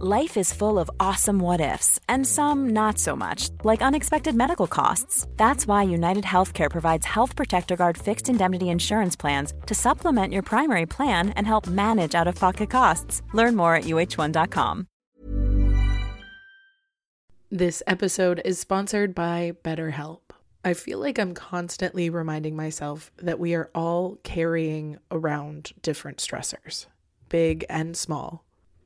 Life is full of awesome what-ifs, and some not so much, like unexpected medical costs. That's why UnitedHealthcare provides Health Protector Guard fixed indemnity insurance plans to supplement your primary plan and help manage out-of-pocket costs. Learn more at UH1.com. This episode is sponsored by BetterHelp. I feel like I'm constantly reminding myself that we are all carrying around different stressors, big and small.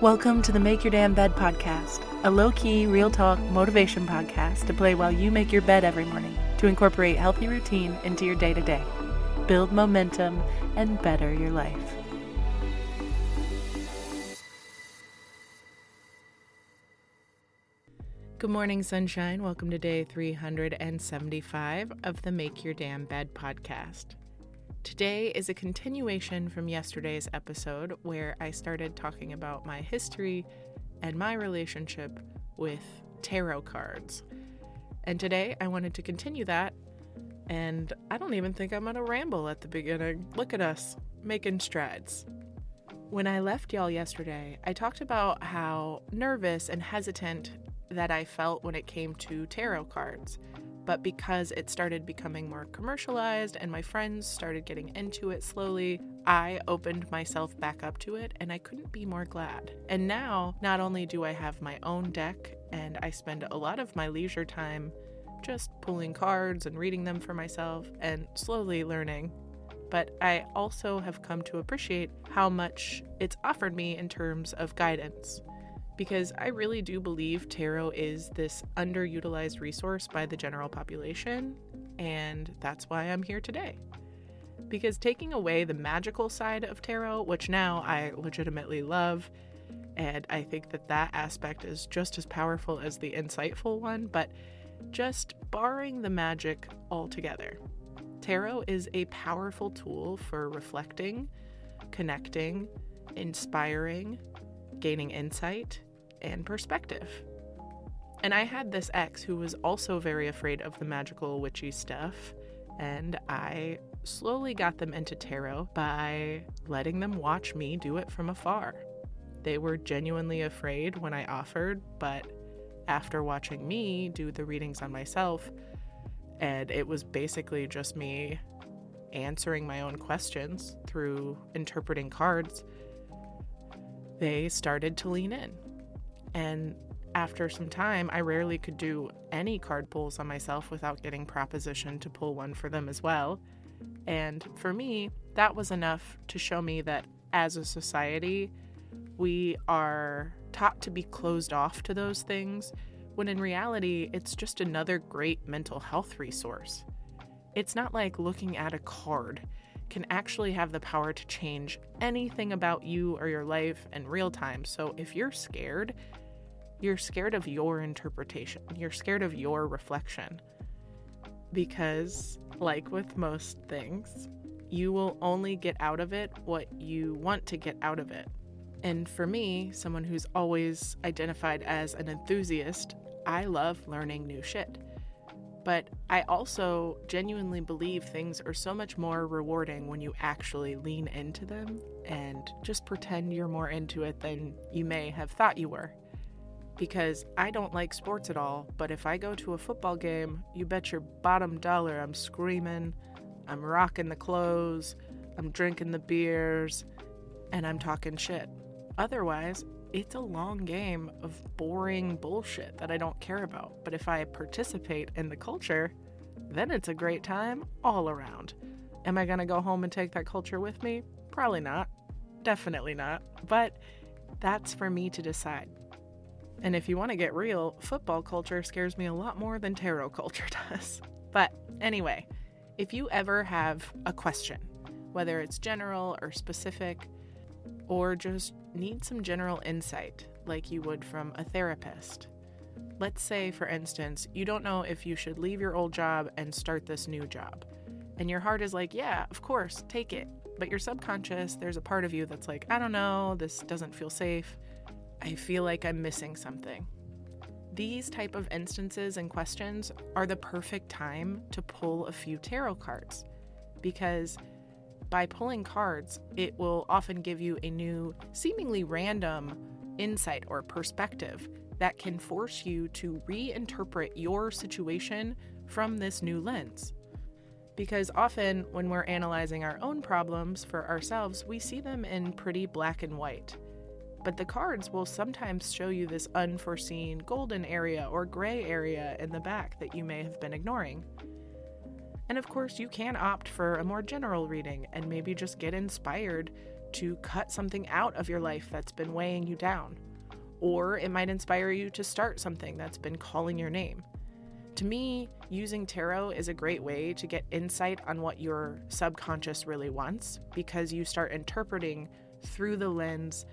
Welcome to the Make Your Damn Bed podcast, a low-key, real-talk motivation podcast to play while you make your bed every morning to incorporate healthy routine into your day-to-day, build momentum, and better your life. Good morning, sunshine. Welcome to day 375 of the Make Your Damn Bed podcast. Today is a continuation from yesterday's episode where I started talking about my history and my relationship with tarot cards. And today I wanted to continue that, and I don't even think I'm gonna ramble at the beginning. Look at us, making strides. When I left y'all yesterday, I talked about how nervous and hesitant that I felt when it came to tarot cards. But because it started becoming more commercialized and my friends started getting into it slowly, I opened myself back up to it, and I couldn't be more glad. And now, not only do I have my own deck, and I spend a lot of my leisure time just pulling cards and reading them for myself and slowly learning, but I also have come to appreciate how much it's offered me in terms of guidance. Because I really do believe tarot is this underutilized resource by the general population, and that's why I'm here today. Because taking away the magical side of tarot, which now I legitimately love, and I think that that aspect is just as powerful as the insightful one, but just barring the magic altogether. Tarot is a powerful tool for reflecting, connecting, inspiring, gaining insight and perspective. And I had this ex who was also very afraid of the magical witchy stuff, and I slowly got them into tarot by letting them watch me do it from afar. They were genuinely afraid when I offered, but after watching me do the readings on myself, and it was basically just me answering my own questions through interpreting cards, they started to lean in. And after some time, I rarely could do any card pulls on myself without getting propositioned to pull one for them as well. And for me, that was enough to show me that as a society, we are taught to be closed off to those things, when in reality, it's just another great mental health resource. It's not like looking at a card can actually have the power to change anything about you or your life in real time. So if you're scared of your interpretation. You're scared of your reflection. Because, like with most things, you will only get out of it what you want to get out of it. And for me, someone who's always identified as an enthusiast, I love learning new shit. But I also genuinely believe things are so much more rewarding when you actually lean into them and just pretend you're more into it than you may have thought you were. Because I don't like sports at all, but if I go to a football game, you bet your bottom dollar I'm screaming, I'm rocking the clothes, I'm drinking the beers, and I'm talking shit. Otherwise, it's a long game of boring bullshit that I don't care about. But if I participate in the culture, then it's a great time all around. Am I going to go home and take that culture with me? Probably not. Definitely not. But that's for me to decide. And if you want to get real, football culture scares me a lot more than tarot culture does. But anyway, if you ever have a question, whether it's general or specific, or just need some general insight like you would from a therapist. Let's say, for instance, you don't know if you should leave your old job and start this new job. And your heart is like, yeah, of course, take it. But your subconscious, there's a part of you that's like, I don't know, this doesn't feel safe. I feel like I'm missing something. These type of instances and questions are the perfect time to pull a few tarot cards, because by pulling cards, it will often give you a new, seemingly random insight or perspective that can force you to reinterpret your situation from this new lens. Because often when we're analyzing our own problems for ourselves, we see them in pretty black and white. But the cards will sometimes show you this unforeseen golden area or gray area in the back that you may have been ignoring. And of course, you can opt for a more general reading and maybe just get inspired to cut something out of your life that's been weighing you down. Or it might inspire you to start something that's been calling your name. To me, using tarot is a great way to get insight on what your subconscious really wants, because you start interpreting through the lens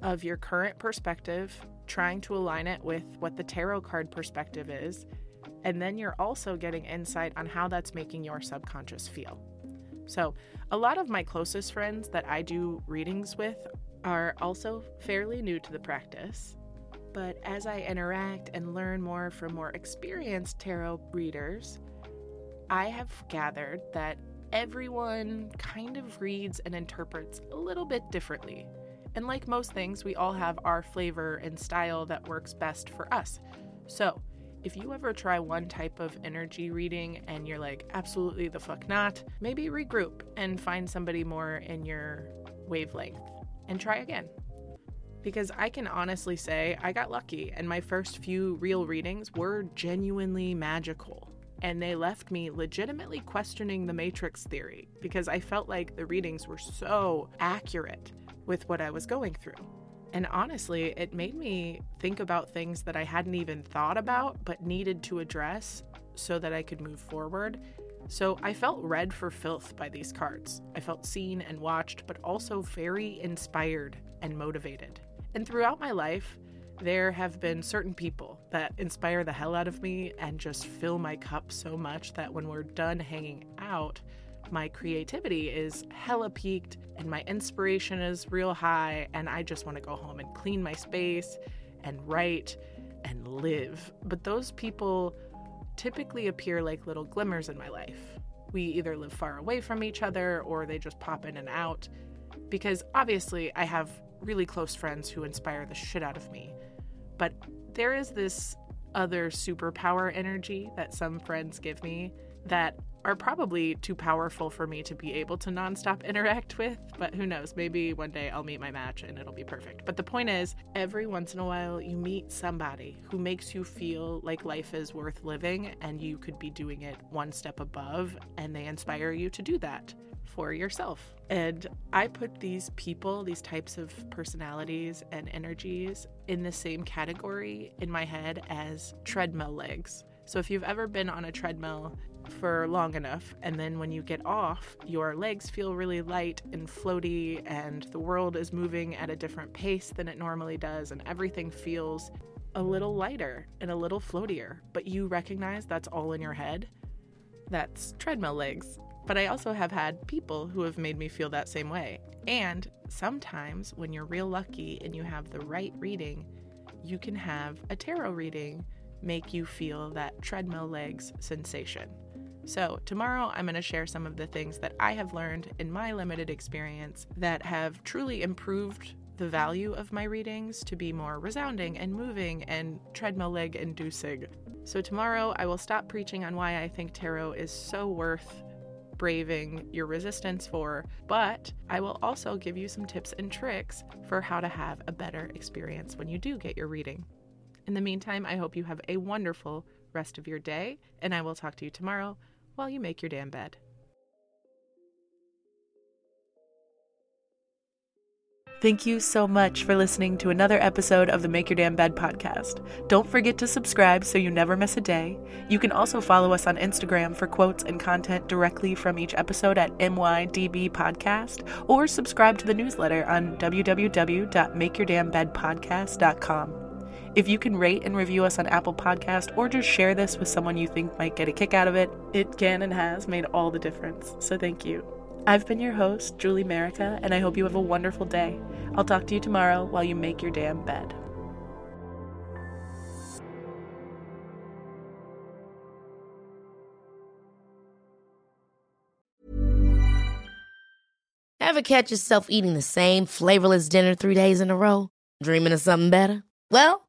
of your current perspective, trying to align it with what the tarot card perspective is. And then you're also getting insight on how that's making your subconscious feel. So a lot of my closest friends that I do readings with are also fairly new to the practice. But as I interact and learn more from more experienced tarot readers, I have gathered that everyone kind of reads and interprets a little bit differently. And like most things, we all have our flavor and style that works best for us. So if you ever try one type of energy reading and you're like, absolutely the fuck not, maybe regroup and find somebody more in your wavelength and try again. Because I can honestly say I got lucky and my first few real readings were genuinely magical. And they left me legitimately questioning the Matrix theory, because I felt like the readings were so accurate with what I was going through. And honestly, it made me think about things that I hadn't even thought about but needed to address so that I could move forward. So I felt read for filth by these cards. I felt seen and watched, but also very inspired and motivated. And throughout my life, there have been certain people that inspire the hell out of me and just fill my cup so much that when we're done hanging out, my creativity is hella peaked and my inspiration is real high, and I just want to go home and clean my space and write and live. But those people typically appear like little glimmers in my life. We either live far away from each other or they just pop in and out, because obviously I have really close friends who inspire the shit out of me. But there is this other superpower energy that some friends give me that are probably too powerful for me to be able to nonstop interact with, but who knows, maybe one day I'll meet my match and it'll be perfect. But the point is, every once in a while you meet somebody who makes you feel like life is worth living and you could be doing it one step above, and they inspire you to do that for yourself. And I put these people, these types of personalities and energies, in the same category in my head as treadmill legs. So if you've ever been on a treadmill for long enough, and then when you get off, your legs feel really light and floaty, and the world is moving at a different pace than it normally does, and everything feels a little lighter and a little floatier, but you recognize that's all in your head. That's treadmill legs. But I also have had people who have made me feel that same way. And sometimes when you're real lucky and you have the right reading, you can have a tarot reading make you feel that treadmill legs sensation. So tomorrow I'm going to share some of the things that I have learned in my limited experience that have truly improved the value of my readings to be more resounding and moving and treadmill leg inducing. So tomorrow I will stop preaching on why I think tarot is so worth braving your resistance for, but I will also give you some tips and tricks for how to have a better experience when you do get your reading. In the meantime, I hope you have a wonderful rest of your day, and I will talk to you tomorrow while you make your damn bed. Thank you so much for listening to another episode of the Make Your Damn Bed podcast. Don't forget to subscribe so you never miss a day. You can also follow us on Instagram for quotes and content directly from each episode at MYDB Podcast, or subscribe to the newsletter on www.makeyourdamnbedpodcast.com. If you can rate and review us on Apple Podcast or just share this with someone you think might get a kick out of it, it can and has made all the difference. So thank you. I've been your host, Julie Merica, and I hope you have a wonderful day. I'll talk to you tomorrow while you make your damn bed. Ever catch yourself eating the same flavorless dinner 3 days in a row? Dreaming of something better? Well,